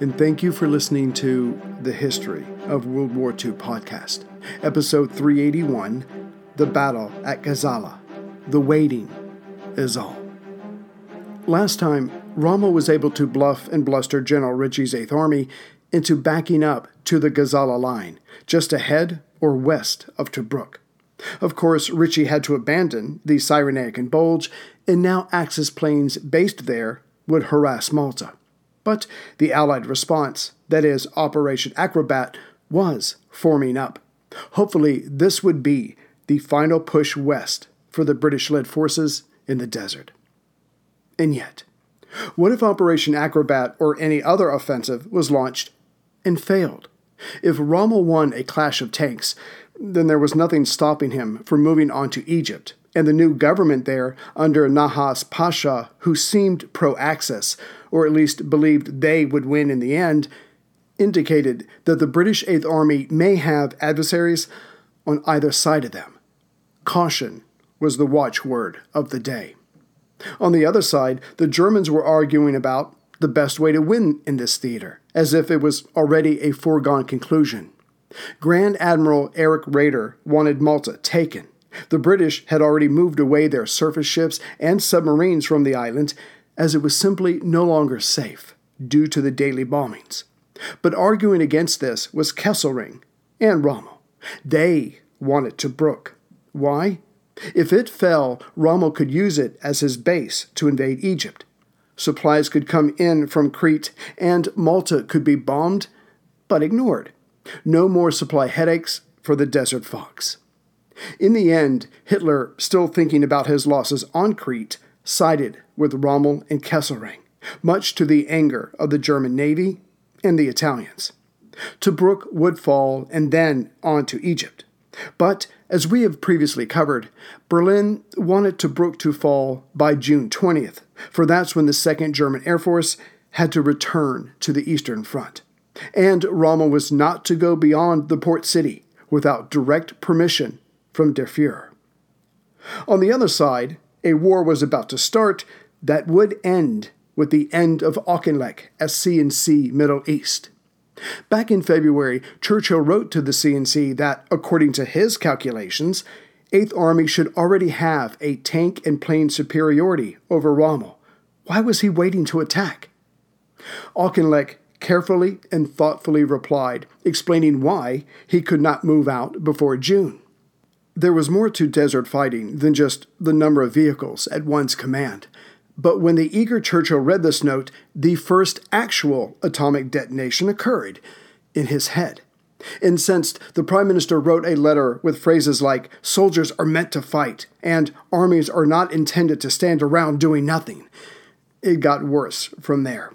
and thank you for listening to the History of World War II podcast, episode 381, The Battle at Gazala. The waiting is all. Last time, Rommel was able to bluff and bluster General Ritchie's 8th Army into backing up to the Gazala line, just ahead or west of Tobruk. Of course, Ritchie had to abandon the Cyrenaic and Bulge, and now Axis planes based there would harass Malta. But the Allied response, that is, Operation Acrobat, was forming up. Hopefully, this would be the final push west for the British-led forces in the desert. And yet, what if Operation Acrobat or any other offensive was launched and failed? If Rommel won a clash of tanks, then there was nothing stopping him from moving on to Egypt, and the new government there under Nahas Pasha, who seemed pro-Axis, or at least believed they would win in the end, indicated that the British 8th Army may have adversaries on either side of them. Caution was the watchword of the day. On the other side, the Germans were arguing about the best way to win in this theater, as if it was already a foregone conclusion. Grand Admiral Eric Raeder wanted Malta taken. The British had already moved away their surface ships and submarines from the island, as it was simply no longer safe due to the daily bombings. But arguing against this was Kesselring and Rommel. They wanted Tobruk. Why? If it fell, Rommel could use it as his base to invade Egypt. Supplies could come in from Crete, and Malta could be bombed but ignored. No more supply headaches for the Desert Fox. In the end, Hitler, still thinking about his losses on Crete, sided with Rommel and Kesselring, much to the anger of the German Navy and the Italians. Tobruk would fall and then on to Egypt. But, as we have previously covered, Berlin wanted Tobruk to fall by June 20th, for that's when the 2nd German Air Force had to return to the Eastern Front. And Rommel was not to go beyond the port city without direct permission from Der Fuhrer. On the other side, a war was about to start that would end with the end of Auchinleck as C&C Middle East. Back in February, Churchill wrote to the C&C that, according to his calculations, 8th Army should already have a tank and plane superiority over Rommel. Why was he waiting to attack? Auchinleck carefully and thoughtfully replied, explaining why he could not move out before June. There was more to desert fighting than just the number of vehicles at one's command. But when the eager Churchill read this note, the first actual atomic detonation occurred in his head. Incensed, the Prime Minister wrote a letter with phrases like, "Soldiers are meant to fight," and "Armies are not intended to stand around doing nothing." It got worse from there.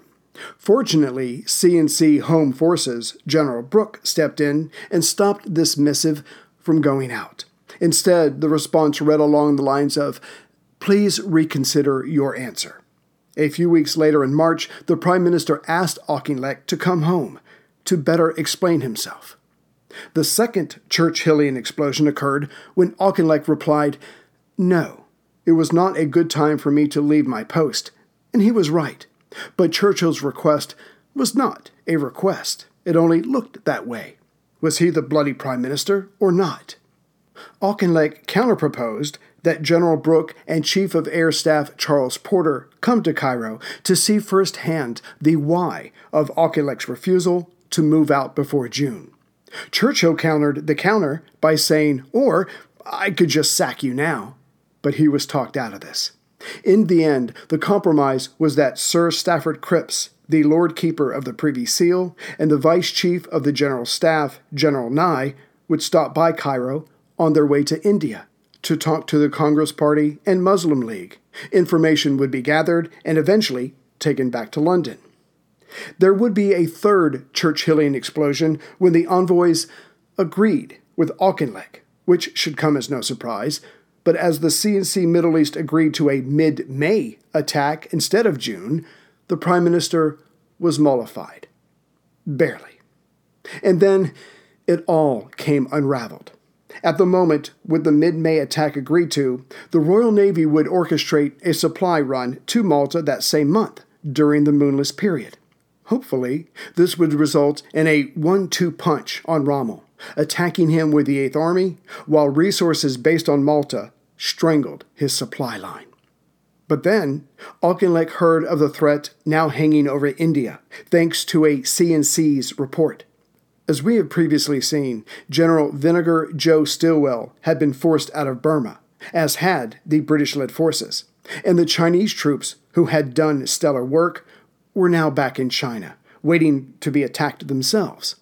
Fortunately, C&C Home Forces General Brooke stepped in and stopped this missive from going out. Instead, the response read along the lines of, "Please reconsider your answer." A few weeks later in March, the Prime Minister asked Auchinleck to come home to better explain himself. The second Churchillian explosion occurred when Auchinleck replied, "No, it was not a good time for me to leave my post," and he was right. But Churchill's request was not a request. It only looked that way. Was he the bloody Prime Minister or not? Auchinleck counterproposed that General Brooke and Chief of Air Staff Charles Porter come to Cairo to see firsthand the why of Auchinleck's refusal to move out before June. Churchill countered the counter by saying, "Or, I could just sack you now." But he was talked out of this. In the end, the compromise was that Sir Stafford Cripps, the Lord Keeper of the Privy Seal, and the Vice Chief of the General Staff, General Nye, would stop by Cairo on their way to India to talk to the Congress Party and Muslim League. Information would be gathered and eventually taken back to London. There would be a third Churchillian explosion when the envoys agreed with Auchinleck, which should come as no surprise, but as the C&C Middle East agreed to a mid-May attack instead of June, the Prime Minister was mollified. Barely. And then it all came unraveled. At the moment, with the mid-May attack agreed to, the Royal Navy would orchestrate a supply run to Malta that same month, during the moonless period. Hopefully, this would result in a 1-2 punch on Rommel, attacking him with the Eighth Army, while resources based on Malta strangled his supply line. But then, Auchinleck heard of the threat now hanging over India, thanks to a CNC's report. As we have previously seen, General Vinegar Joe Stilwell had been forced out of Burma, as had the British-led forces, and the Chinese troops, who had done stellar work, were now back in China, waiting to be attacked themselves.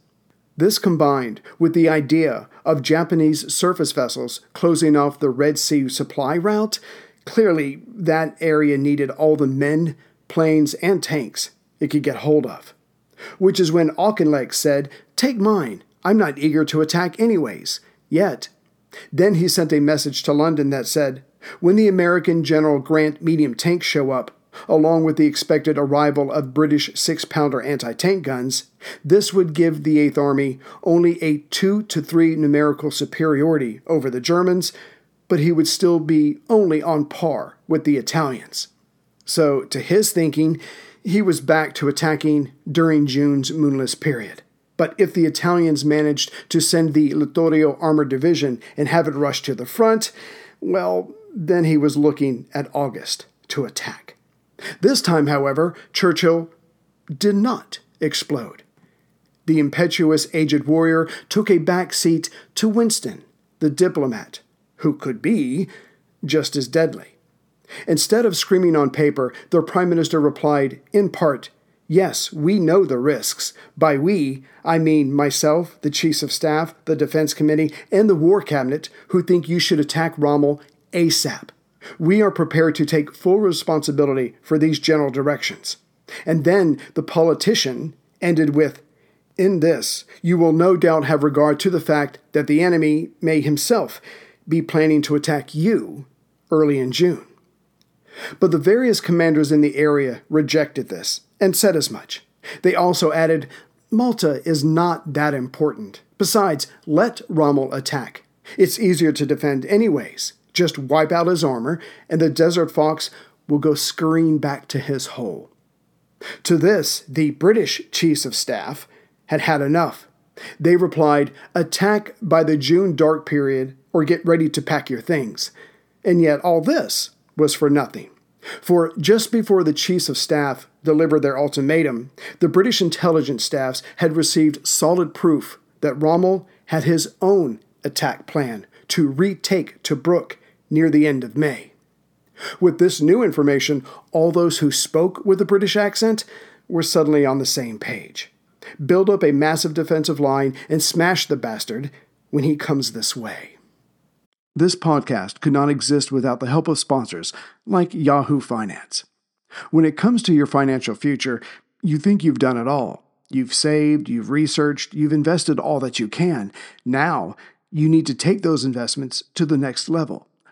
This combined with the idea of Japanese surface vessels closing off the Red Sea supply route, clearly that area needed all the men, planes, and tanks it could get hold of. Which is when Auchinleck said, "Take mine, I'm not eager to attack anyways, yet." Then he sent a message to London that said, "When the American General Grant medium tanks show up, along with the expected arrival of British six-pounder anti-tank guns, this would give the Eighth Army only a 2 to 3 numerical superiority over the Germans, but he would still be only on par with the Italians." So, to his thinking, he was back to attacking during June's moonless period. But if the Italians managed to send the Littorio Armored Division and have it rush to the front, well, then he was looking at August to attack. This time, however, Churchill did not explode. The impetuous aged warrior took a back seat to Winston, the diplomat, who could be just as deadly. Instead of screaming on paper, their prime minister replied, in part, "Yes, we know the risks. By we, I mean myself, the chiefs of staff, the defense committee, and the war cabinet, who think you should attack Rommel ASAP. We are prepared to take full responsibility for these general directions." And then the politician ended with, "In this, you will no doubt have regard to the fact that the enemy may himself be planning to attack you early in June." But the various commanders in the area rejected this and said as much. They also added, "Malta is not that important. Besides, let Rommel attack. It's easier to defend anyways. Just wipe out his armor, and the Desert Fox will go scurrying back to his hole." To this, the British chiefs of staff had had enough. They replied, "Attack by the June dark period, or get ready to pack your things." And yet all this was for nothing. For just before the chiefs of staff delivered their ultimatum, the British intelligence staffs had received solid proof that Rommel had his own attack plan to retake Tobruk near the end of May. With this new information, all those who spoke with a British accent were suddenly on the same page. Build up a massive defensive line and smash the bastard when he comes this way. This podcast could not exist without the help of sponsors like Yahoo Finance. When it comes to your financial future, you think you've done it all. You've saved, you've researched, you've invested all that you can. Now, you need to take those investments to the next level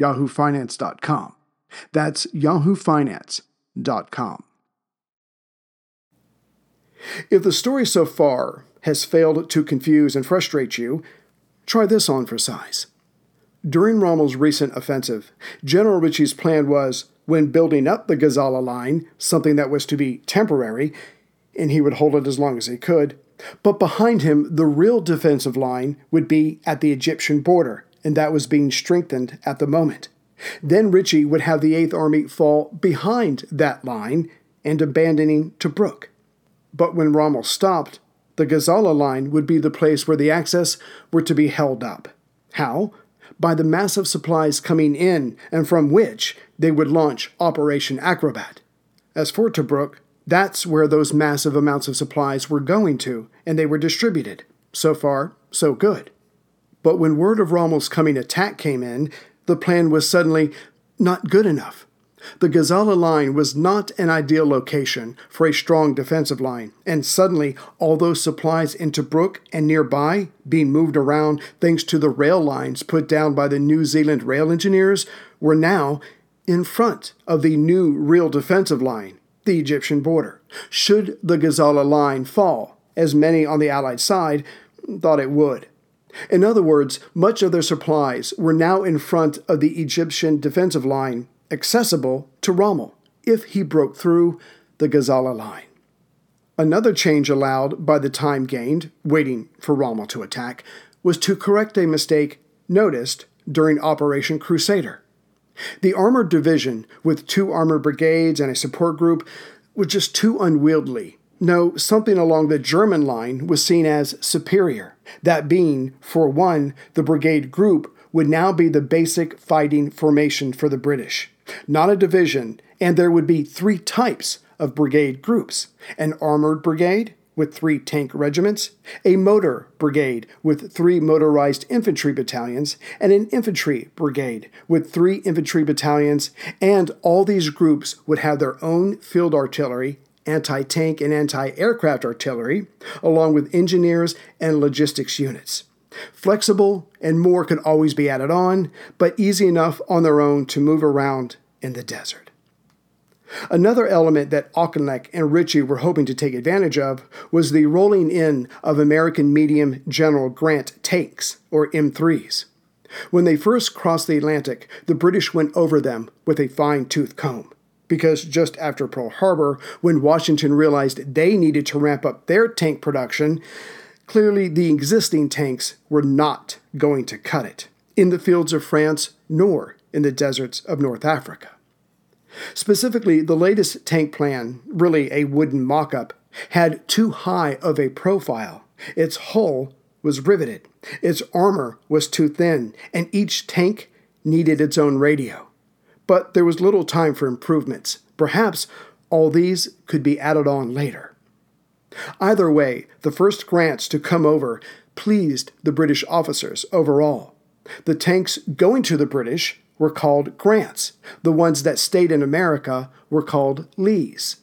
yahoofinance.com. That's yahoofinance.com. If the story so far has failed to confuse and frustrate you, try this on for size. During Rommel's recent offensive, General Ritchie's plan was, when building up the Gazala line, something that was to be temporary, and he would hold it as long as he could, but behind him, the real defensive line would be at the Egyptian border, and that was being strengthened at the moment. Then Ritchie would have the Eighth Army fall behind that line and abandoning Tobruk. But when Rommel stopped, the Gazala line would be the place where the Axis were to be held up. How? By the massive supplies coming in, and from which they would launch Operation Acrobat. As for Tobruk, that's where those massive amounts of supplies were going to, and they were distributed. So far, so good. But when word of Rommel's coming attack came in, the plan was suddenly not good enough. The Gazala line was not an ideal location for a strong defensive line, and suddenly all those supplies in Tobruk and nearby being moved around thanks to the rail lines put down by the New Zealand rail engineers were now in front of the new real defensive line, the Egyptian border. Should the Gazala line fall, as many on the Allied side thought it would. In other words, much of their supplies were now in front of the Egyptian defensive line, accessible to Rommel if he broke through the Gazala line. Another change allowed by the time gained, waiting for Rommel to attack, was to correct a mistake noticed during Operation Crusader. The armored division, with two armored brigades and a support group, was just too unwieldy. No, something along the German line was seen as superior. That being, for one, the brigade group would now be the basic fighting formation for the British, not a division, and there would be three types of brigade groups: an armored brigade with three tank regiments, a motor brigade with three motorized infantry battalions, and an infantry brigade with three infantry battalions, and all these groups would have their own field artillery, anti-tank and anti-aircraft artillery, along with engineers and logistics units. Flexible and more could always be added on, but easy enough on their own to move around in the desert. Another element that Auchinleck and Ritchie were hoping to take advantage of was the rolling in of American medium General Grant tanks, or M3s. When they first crossed the Atlantic, the British went over them with a fine-tooth comb, because just after Pearl Harbor, when Washington realized they needed to ramp up their tank production, clearly the existing tanks were not going to cut it, in the fields of France nor in the deserts of North Africa. Specifically, the latest tank plan, really a wooden mock-up, had too high of a profile. Its hull was riveted, its armor was too thin, and each tank needed its own radio. But there was little time for improvements. Perhaps all these could be added on later. Either way, the first Grants to come over pleased the British officers overall. The tanks going to the British were called Grants. The ones that stayed in America were called Lees.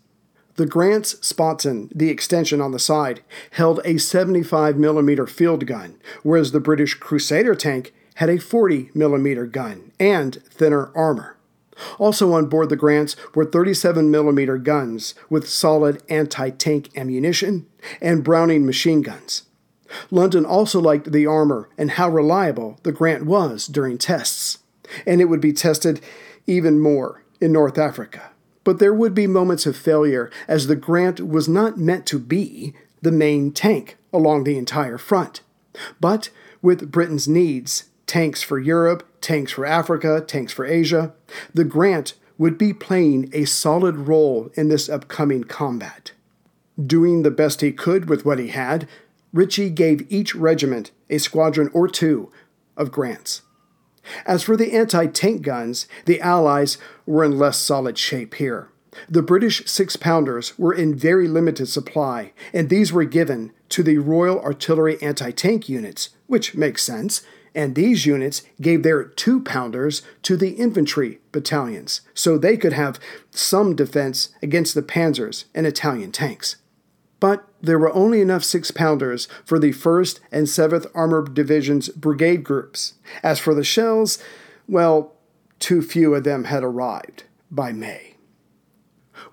The Grant's Spotson, the extension on the side, held a 75mm field gun, whereas the British Crusader tank had a 40mm gun and thinner armor. Also on board the Grants were 37mm guns with solid anti-tank ammunition and Browning machine guns. London also liked the armor and how reliable the Grant was during tests, and it would be tested even more in North Africa. But there would be moments of failure, as the Grant was not meant to be the main tank along the entire front. But with Britain's needs, tanks for Europe, tanks for Africa, tanks for Asia, the Grant would be playing a solid role in this upcoming combat. Doing the best he could with what he had, Ritchie gave each regiment a squadron or two of Grants. As for the anti-tank guns, the Allies were in less solid shape here. The British six-pounders were in very limited supply, and these were given to the Royal Artillery anti-tank units, which makes sense, and these units gave their two-pounders to the infantry battalions, so they could have some defense against the Panzers and Italian tanks. But there were only enough six-pounders for the 1st and 7th Armored Division's brigade groups. As for the shells, well, too few of them had arrived by May.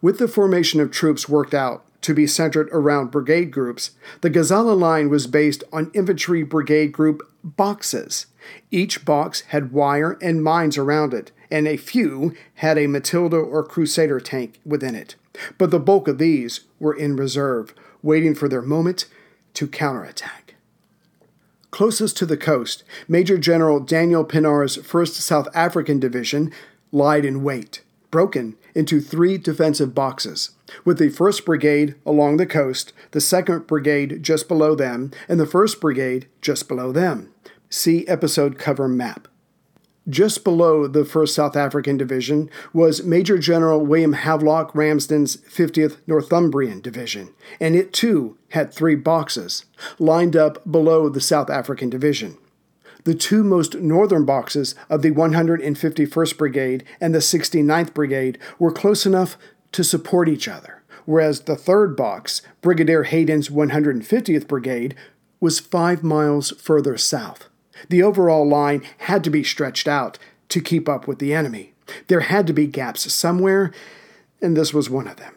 With the formation of troops worked out to be centered around brigade groups, the Gazala line was based on infantry brigade group boxes. Each box had wire and mines around it, and a few had a Matilda or Crusader tank within it. But the bulk of these were in reserve, waiting for their moment to counterattack. Closest to the coast, Major General Daniel Pennar's 1st South African Division lied in wait, broken into three defensive boxes, with the 1st Brigade along the coast, the 2nd Brigade just below them, and the 1st Brigade just below them. See episode cover map. Just below the 1st South African Division was Major General William Havelock Ramsden's 50th Northumbrian Division, and it too had three boxes, lined up below the South African Division. The two most northern boxes of the 151st Brigade and the 69th Brigade were close enough to support each other, whereas the third box, Brigadier Hayden's 150th Brigade, was 5 miles further south. The overall line had to be stretched out to keep up with the enemy. There had to be gaps somewhere, and this was one of them.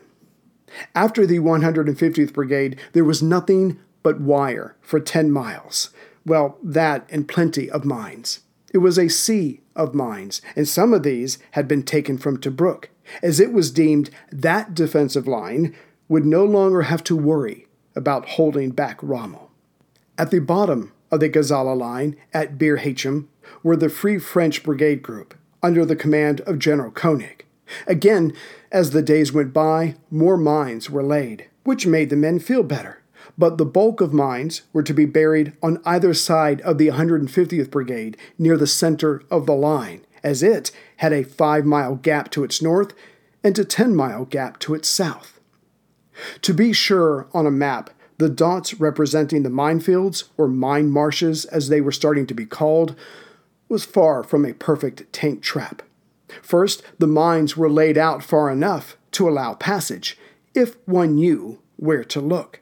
After the 150th Brigade, there was nothing but wire for 10 miles. Well, that and plenty of mines. It was a sea of mines, and some of these had been taken from Tobruk, as it was deemed that defensive line would no longer have to worry about holding back Rommel. At the bottom of the Gazala line, at Bir Hachim, were the Free French Brigade Group, under the command of General Koenig. Again, as the days went by, more mines were laid, which made the men feel better. But the bulk of mines were to be buried on either side of the 150th Brigade near the center of the line, as it had a 5-mile gap to its north and a 10-mile gap to its south. To be sure, on a map, the dots representing the minefields, or mine marshes as they were starting to be called, was far from a perfect tank trap. First, the mines were laid out far enough to allow passage, if one knew where to look.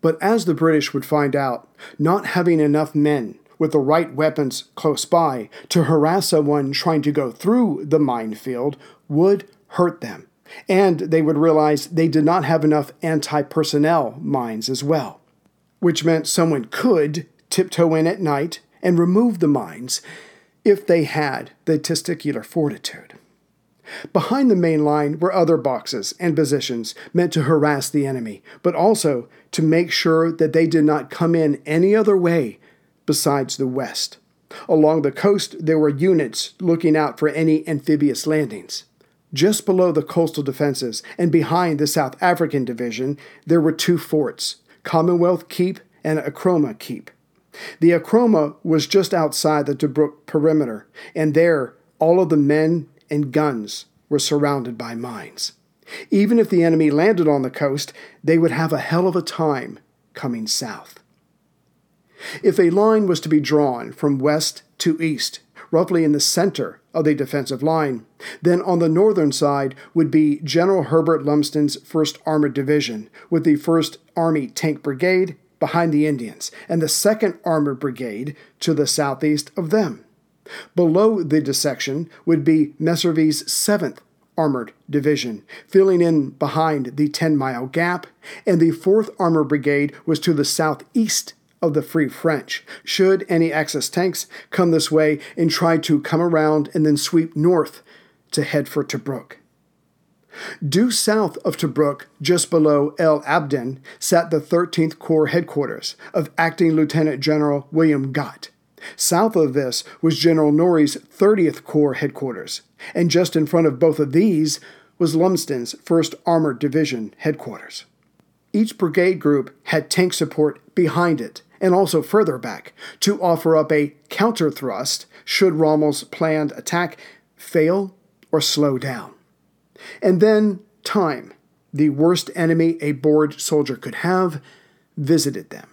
But as the British would find out, not having enough men with the right weapons close by to harass someone trying to go through the minefield would hurt them, and they would realize they did not have enough anti-personnel mines as well, which meant someone could tiptoe in at night and remove the mines if they had the testicular fortitude. Behind the main line were other boxes and positions meant to harass the enemy, but also to make sure that they did not come in any other way besides the west. Along the coast, there were units looking out for any amphibious landings. Just below the coastal defenses and behind the South African Division, there were two forts, Commonwealth Keep and Acroma Keep. The Acroma was just outside the Tobruk perimeter, and there all of the men and guns were surrounded by mines. Even if the enemy landed on the coast, they would have a hell of a time coming south. If a line was to be drawn from west to east, roughly in the center of the defensive line, then on the northern side would be General Herbert Lumsden's 1st Armored Division, with the 1st Army Tank Brigade behind the Indians, and the 2nd Armored Brigade to the southeast of them. Below the dissection would be Messervy's 7th Armored Division, filling in behind the 10-mile gap, and the 4th Armored Brigade was to the southeast of the Free French, should any Axis tanks come this way and try to come around and then sweep north to head for Tobruk. Due south of Tobruk, just below El Abdin, sat the 13th Corps headquarters of Acting Lieutenant General William Gott. South of this was General Norrie's 30th Corps headquarters, and just in front of both of these was Lumsden's 1st Armored Division headquarters. Each brigade group had tank support behind it, and also further back, to offer up a counter-thrust should Rommel's planned attack fail or slow down. And then time, the worst enemy a bored soldier could have, visited them.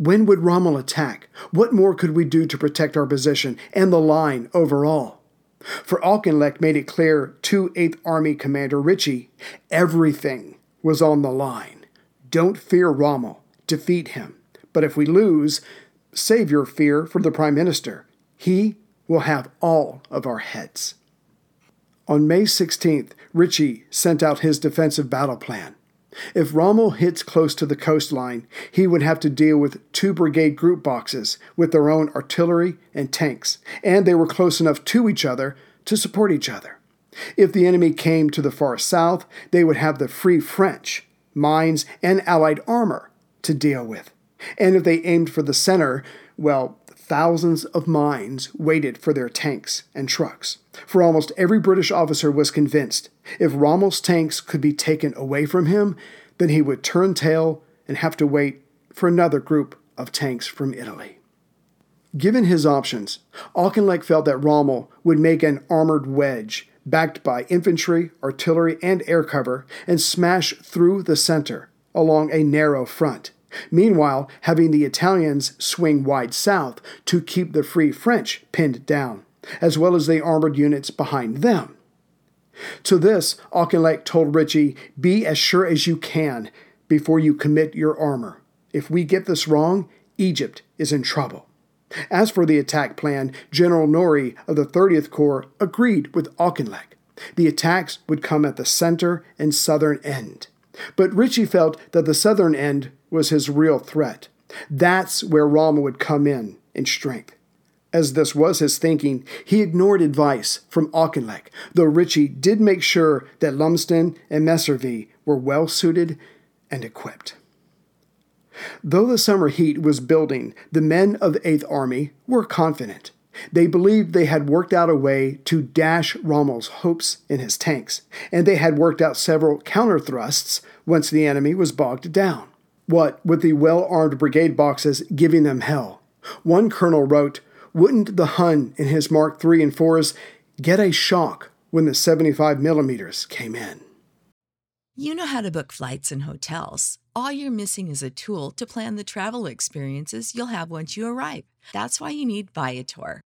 When would Rommel attack? What more could we do to protect our position and the line overall? For Auchinleck made it clear to 8th Army Commander Ritchie, everything was on the line. Don't fear Rommel. Defeat him. But if we lose, save your fear for the Prime Minister. He will have all of our heads. On May 16th, Ritchie sent out his defensive battle plan. If Rommel hits close to the coastline, he would have to deal with two brigade group boxes with their own artillery and tanks, and they were close enough to each other to support each other. If the enemy came to the far south, they would have the Free French, mines, and Allied armor to deal with. And if they aimed for the center, well, thousands of mines waited for their tanks and trucks. For almost every British officer was convinced if Rommel's tanks could be taken away from him, then he would turn tail and have to wait for another group of tanks from Italy. Given his options, Auchinleck felt that Rommel would make an armored wedge backed by infantry, artillery, and air cover and smash through the center along a narrow front, meanwhile having the Italians swing wide south to keep the Free French pinned down, as well as the armored units behind them. To this, Auchinleck told Ritchie, "Be as sure as you can before you commit your armor. If we get this wrong, Egypt is in trouble." As for the attack plan, General Norrie of the 30th Corps agreed with Auchinleck. The attacks would come at the center and southern end. But Ritchie felt that the southern end was his real threat. That's where Rommel would come in strength. As this was his thinking, he ignored advice from Auchinleck, though Ritchie did make sure that Lumsden and Messervy were well-suited and equipped. Though the summer heat was building, the men of the 8th Army were confident. They believed they had worked out a way to dash Rommel's hopes in his tanks, and they had worked out several counter-thrusts once the enemy was bogged down. What with the well-armed brigade boxes giving them hell, one colonel wrote, "Wouldn't the Hun in his Mark III and IVs get a shock when the 75 millimeters came in?" You know how to book flights and hotels. All you're missing is a tool to plan the travel experiences you'll have once you arrive. That's why you need Viator.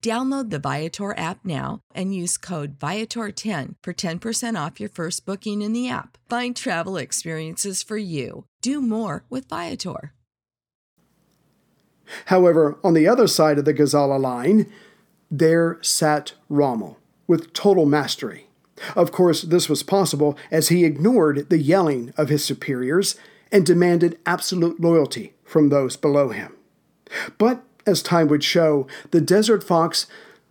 Download the Viator app now and use code Viator10 for 10% off your first booking in the app. Find travel experiences for you. Do more with Viator. However, on the other side of the Gazala line, there sat Rommel with total mastery. Of course, this was possible as he ignored the yelling of his superiors and demanded absolute loyalty from those below him. But as time would show, the Desert Fox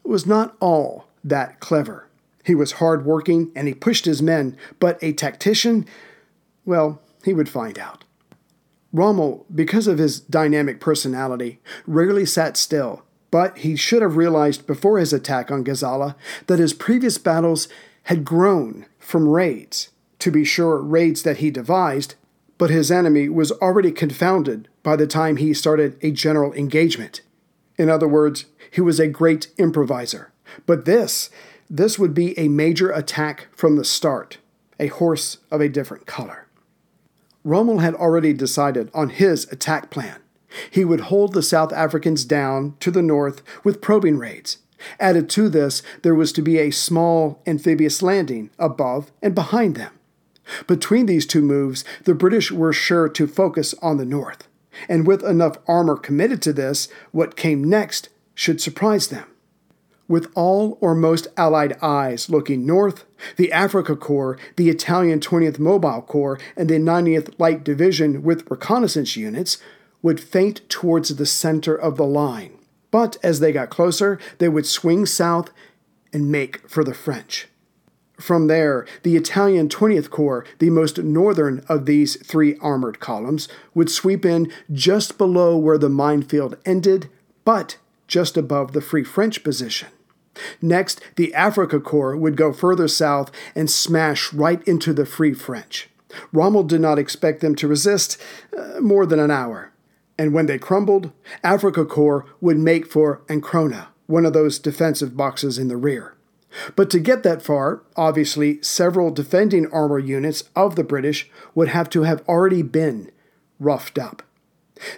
was not all that clever. He was hard-working and he pushed his men, but a tactician, well, he would find out. Rommel, because of his dynamic personality, rarely sat still, but he should have realized before his attack on Gazala that his previous battles had grown from raids. To be sure, raids that he devised, but his enemy was already confounded by the time he started a general engagement. In other words, he was a great improviser. But this would be a major attack from the start, a horse of a different color. Rommel had already decided on his attack plan. He would hold the South Africans down to the north with probing raids. Added to this, there was to be a small amphibious landing above and behind them. Between these two moves, the British were sure to focus on the north, and with enough armor committed to this, what came next should surprise them. With all or most Allied eyes looking north, the Afrika Korps, the Italian 20th Mobile Corps, and the 90th Light Division with reconnaissance units would feint towards the center of the line, but as they got closer, they would swing south and make for the French. From there, the Italian 20th Corps, the most northern of these three armored columns, would sweep in just below where the minefield ended, but just above the Free French position. Next, the Afrika Korps would go further south and smash right into the Free French. Rommel did not expect them to resist more than an hour. And when they crumbled, Afrika Korps would make for Acroma, one of those defensive boxes in the rear. But to get that far, obviously, several defending armor units of the British would have to have already been roughed up.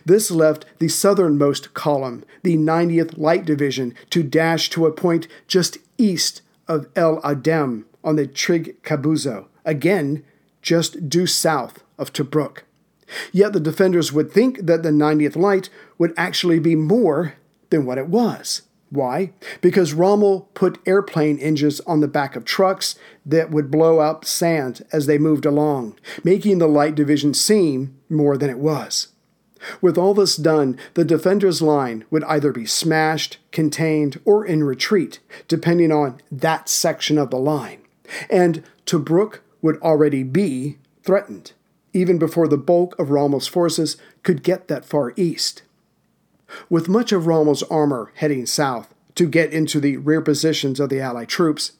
This left the southernmost column, the 90th Light Division, to dash to a point just east of El Adem on the Trig Kabuzo, again just due south of Tobruk. Yet the defenders would think that the 90th Light would actually be more than what it was. Why? Because Rommel put airplane engines on the back of trucks that would blow up sand as they moved along, making the Light Division seem more than it was. With all this done, the defenders' line would either be smashed, contained, or in retreat, depending on that section of the line. And Tobruk would already be threatened, even before the bulk of Rommel's forces could get that far east. With much of Rommel's armor heading south to get into the rear positions of the Allied troops,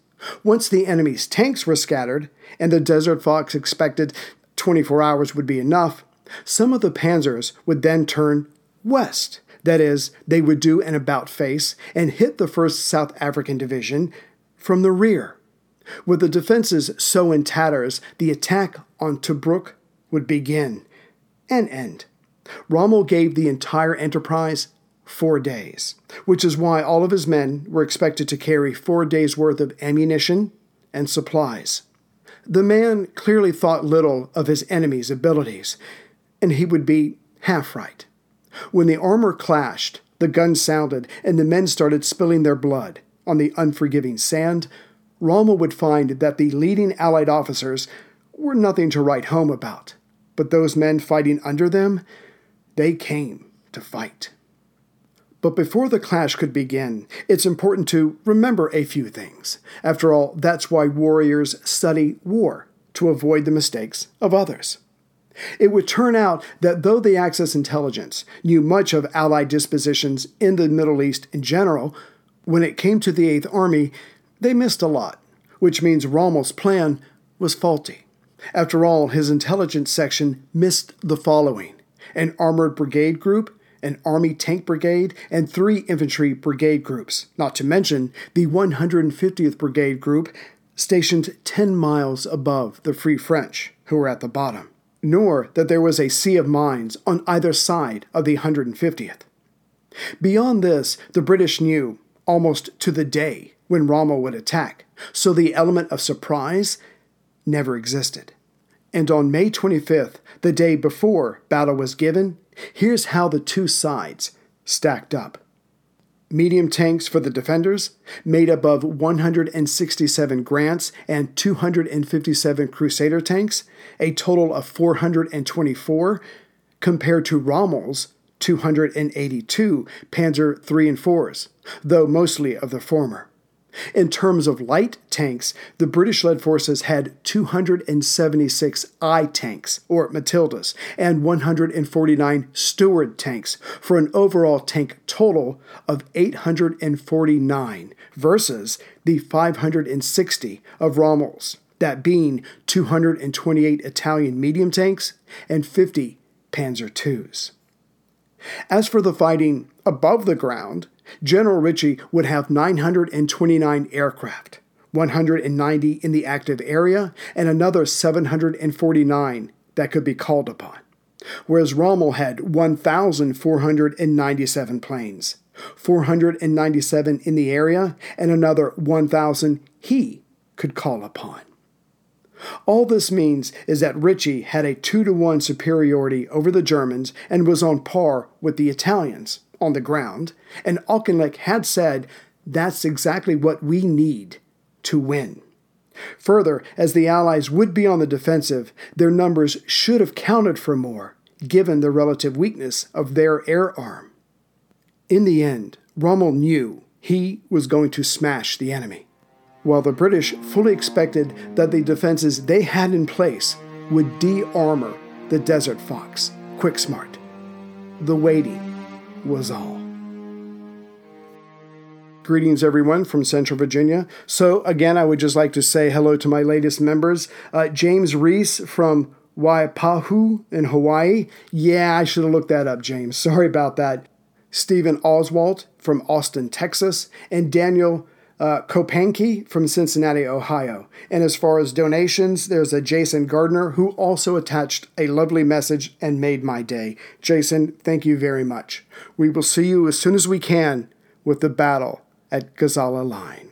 once the enemy's tanks were scattered and the Desert Fox expected 24 hours would be enough, some of the panzers would then turn west. That is, they would do an about-face and hit the 1st South African Division from the rear. With the defenses so in tatters, the attack on Tobruk would begin and end. Rommel gave the entire enterprise 4 days, which is why all of his men were expected to carry 4 days' worth of ammunition and supplies. The man clearly thought little of his enemy's abilities, and he would be half right. When the armor clashed, the guns sounded, and the men started spilling their blood on the unforgiving sand, Rommel would find that the leading Allied officers were nothing to write home about, but those men fighting under them, they came to fight. But before the clash could begin, it's important to remember a few things. After all, that's why warriors study war, to avoid the mistakes of others. It would turn out that though the Axis intelligence knew much of Allied dispositions in the Middle East in general, when it came to the Eighth Army, they missed a lot, which means Rommel's plan was faulty. After all, his intelligence section missed the following: an armored brigade group, an army tank brigade, and 3 infantry brigade groups, not to mention the 150th Brigade Group stationed 10 miles above the Free French, who were at the bottom, nor that there was a sea of mines on either side of the 150th. Beyond this, the British knew, almost to the day, when Rommel would attack, so the element of surprise never existed. And on May 25th, the day before battle was given, here's how the two sides stacked up. Medium tanks for the defenders, made up of 167 Grants and 257 Crusader tanks, a total of 424, compared to Rommel's 282 Panzer III and IVs, though mostly of the former. In terms of light tanks, the British-led forces had 276 I tanks, or Matildas, and 149 Steward tanks, for an overall tank total of 849 versus the 560 of Rommel's, that being 228 Italian medium tanks and 50 Panzer IIs. As for the fighting above the ground, General Ritchie would have 929 aircraft, 190 in the active area, and another 749 that could be called upon, whereas Rommel had 1,497 planes, 497 in the area, and another 1,000 he could call upon. All this means is that Ritchie had a 2-to-1 superiority over the Germans and was on par with the Italians on the ground, and Auchinleck had said, "That's exactly what we need to win." Further, as the Allies would be on the defensive, their numbers should have counted for more, given the relative weakness of their air arm. In the end, Rommel knew he was going to smash the enemy, while the British fully expected that the defenses they had in place would de-armor the Desert Fox, Quicksmart. The waiting was all. Greetings, everyone, from Central Virginia. So again, I would just like to say hello to my latest members. James Reese from Waipahu in Hawaii. Yeah, I should have looked that up, James. Sorry about that. Stephen Oswald from Austin, Texas, and Daniel Kopanki from Cincinnati, Ohio. And as far as donations, there's a Jason Gardner who also attached a lovely message and made my day. Jason, thank you very much. We will see you as soon as we can with the battle at Gazala Line.